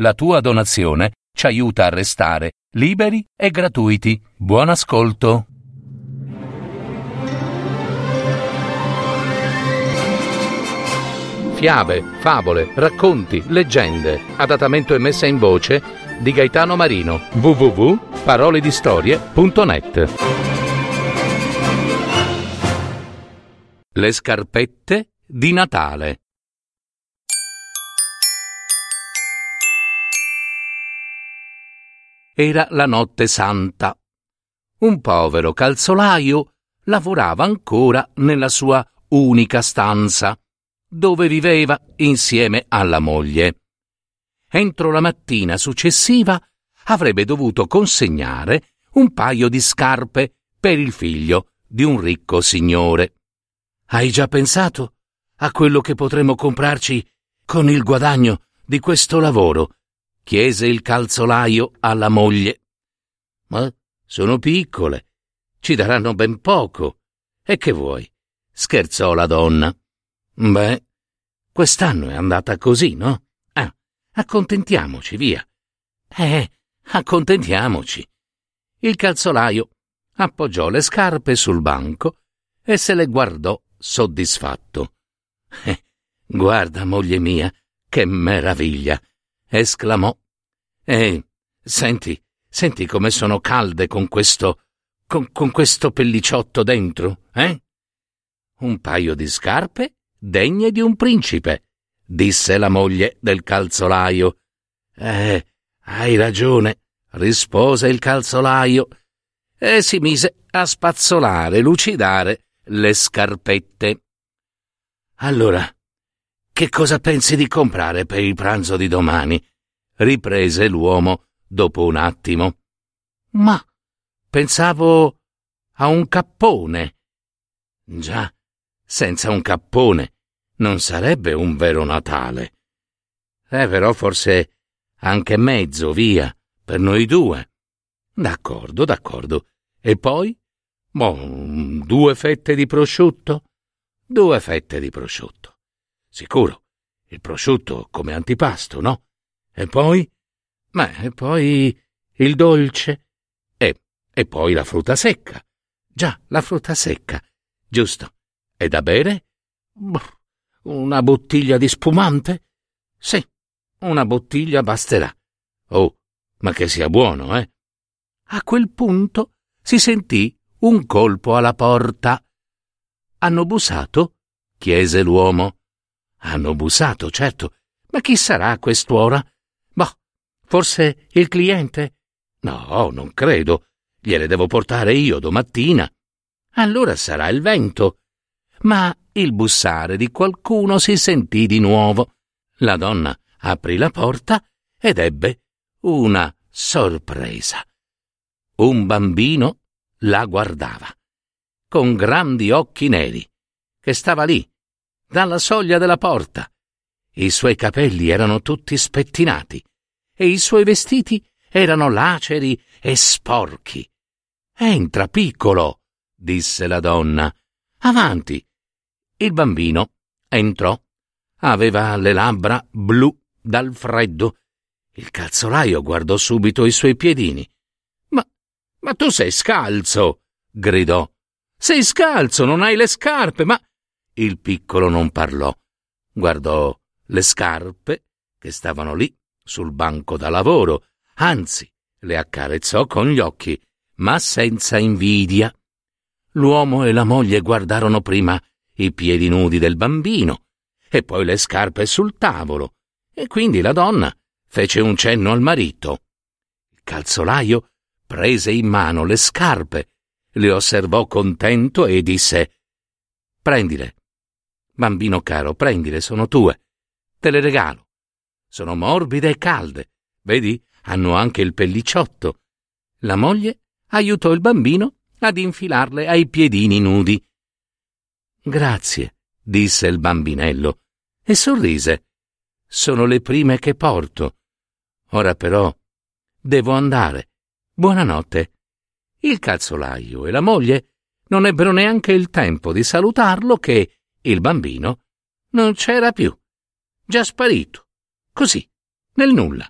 La tua donazione ci aiuta a restare liberi e gratuiti. Buon ascolto. Fiabe, favole, racconti, leggende. Adattamento e messa in voce di Gaetano Marino. www.paroledistorie.net. Le scarpette di Natale. Era la notte santa. Un povero calzolaio lavorava ancora nella sua unica stanza, dove viveva insieme alla moglie. Entro la mattina successiva avrebbe dovuto consegnare un paio di scarpe per il figlio di un ricco signore. Hai già pensato a quello che potremmo comprarci con il guadagno di questo lavoro? Chiese il calzolaio alla moglie. Ma sono piccole, ci daranno ben poco. E che vuoi? Scherzò la donna. Beh, quest'anno è andata così, no? Ah, accontentiamoci, via. Accontentiamoci. Il calzolaio appoggiò le scarpe sul banco e se le guardò soddisfatto. Guarda, moglie mia, che meraviglia! Esclamò. Senti come sono calde con questo con questo pellicciotto dentro, eh? Un paio di scarpe degne di un principe, disse la moglie del calzolaio. Hai ragione, rispose il calzolaio e si mise a spazzolare, lucidare le scarpette. Allora, che cosa pensi di comprare per il pranzo di domani? Riprese l'uomo dopo un attimo. Ma pensavo a un cappone. Già, senza un cappone non sarebbe un vero Natale. Però forse anche mezzo, via, per noi due. D'accordo. E poi? Due fette di prosciutto. Sicuro, il prosciutto come antipasto, no? E poi? E poi il dolce? E poi la frutta secca. Già, la frutta secca, giusto. E da bere? Una bottiglia di spumante? Sì, una bottiglia basterà. Oh, ma che sia buono, eh? A quel punto si sentì un colpo alla porta. Hanno bussato? Chiese l'uomo. Hanno bussato, certo. Ma chi sarà a quest'ora? Forse il cliente? No, non credo. Gliele devo portare io domattina. Allora sarà il vento. Ma il bussare di qualcuno si sentì di nuovo. La donna aprì la porta ed ebbe una sorpresa. Un bambino la guardava, con grandi occhi neri, che stava lì, dalla soglia della porta. I suoi capelli erano tutti spettinati e i suoi vestiti erano laceri e sporchi. «Entra, piccolo!» disse la donna. «Avanti!» Il bambino entrò. Aveva le labbra blu dal freddo. Il calzolaio guardò subito i suoi piedini. «Ma tu sei scalzo!» gridò. «Sei scalzo, non hai le scarpe, ma...» Il piccolo non parlò, guardò le scarpe che stavano lì sul banco da lavoro, anzi le accarezzò con gli occhi, ma senza invidia. L'uomo e la moglie guardarono prima i piedi nudi del bambino e poi le scarpe sul tavolo, e quindi la donna fece un cenno al marito. Il calzolaio prese in mano le scarpe, le osservò contento e disse: «Prendile. Bambino caro, prendile, sono tue. Te le regalo. Sono morbide e calde. Vedi, hanno anche il pellicciotto». La moglie aiutò il bambino ad infilarle ai piedini nudi. «Grazie», disse il bambinello e sorrise. «Sono le prime che porto. Ora però devo andare. Buonanotte». Il calzolaio e la moglie non ebbero neanche il tempo di salutarlo che il bambino non c'era più, già sparito, così, nel nulla,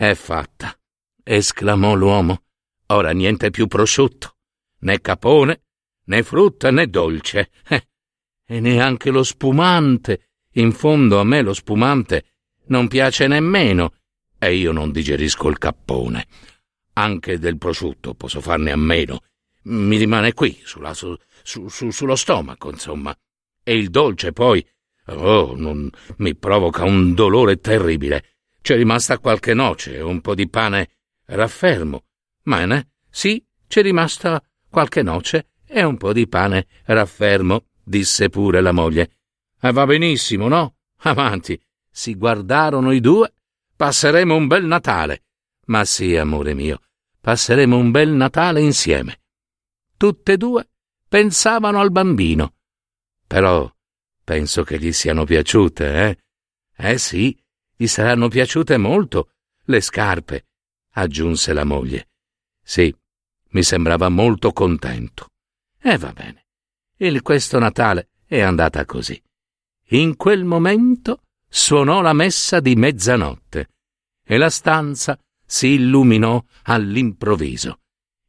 «È fatta», esclamò l'uomo. «Ora niente più prosciutto, né capone, né frutta, né dolce. E neanche lo spumante. In fondo a me lo spumante non piace nemmeno, e io non digerisco il cappone. Anche del prosciutto posso farne a meno. Mi rimane qui, sullo stomaco, insomma. E il dolce, poi, non mi provoca un dolore terribile. C'è rimasta qualche noce, un po' di pane raffermo. Sì, c'è rimasta qualche noce e un po' di pane raffermo», disse pure la moglie. Va benissimo, no? Avanti». Si guardarono i due. «Passeremo un bel Natale». «Ma sì, amore mio, passeremo un bel Natale insieme». Tutte e due pensavano al bambino. «Però penso che gli siano piaciute, eh?» «Eh sì, gli saranno piaciute molto le scarpe», aggiunse la moglie. «Sì, mi sembrava molto contento». E va bene. Questo Natale è andata così. In quel momento suonò la messa di mezzanotte e la stanza si illuminò all'improvviso.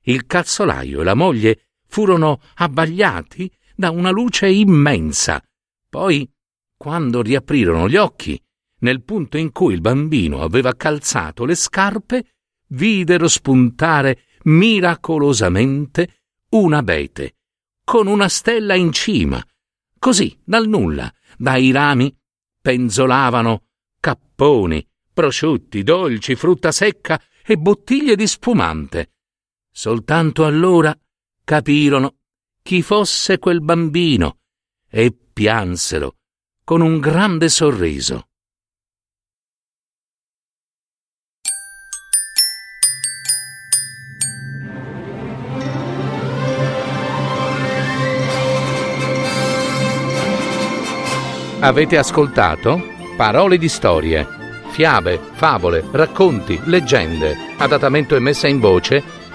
Il calzolaio e la moglie furono abbagliati da una luce immensa. Poi, quando riaprirono gli occhi, nel punto in cui il bambino aveva calzato le scarpe, videro spuntare miracolosamente un abete con una stella in cima. Così, dal nulla, dai rami penzolavano capponi, prosciutti, dolci, frutta secca e bottiglie di spumante. Soltanto allora capirono chi fosse quel bambino e piansero con un grande sorriso. Avete ascoltato Parole di Storie, fiabe, favole, racconti, leggende, adattamento e messa in voce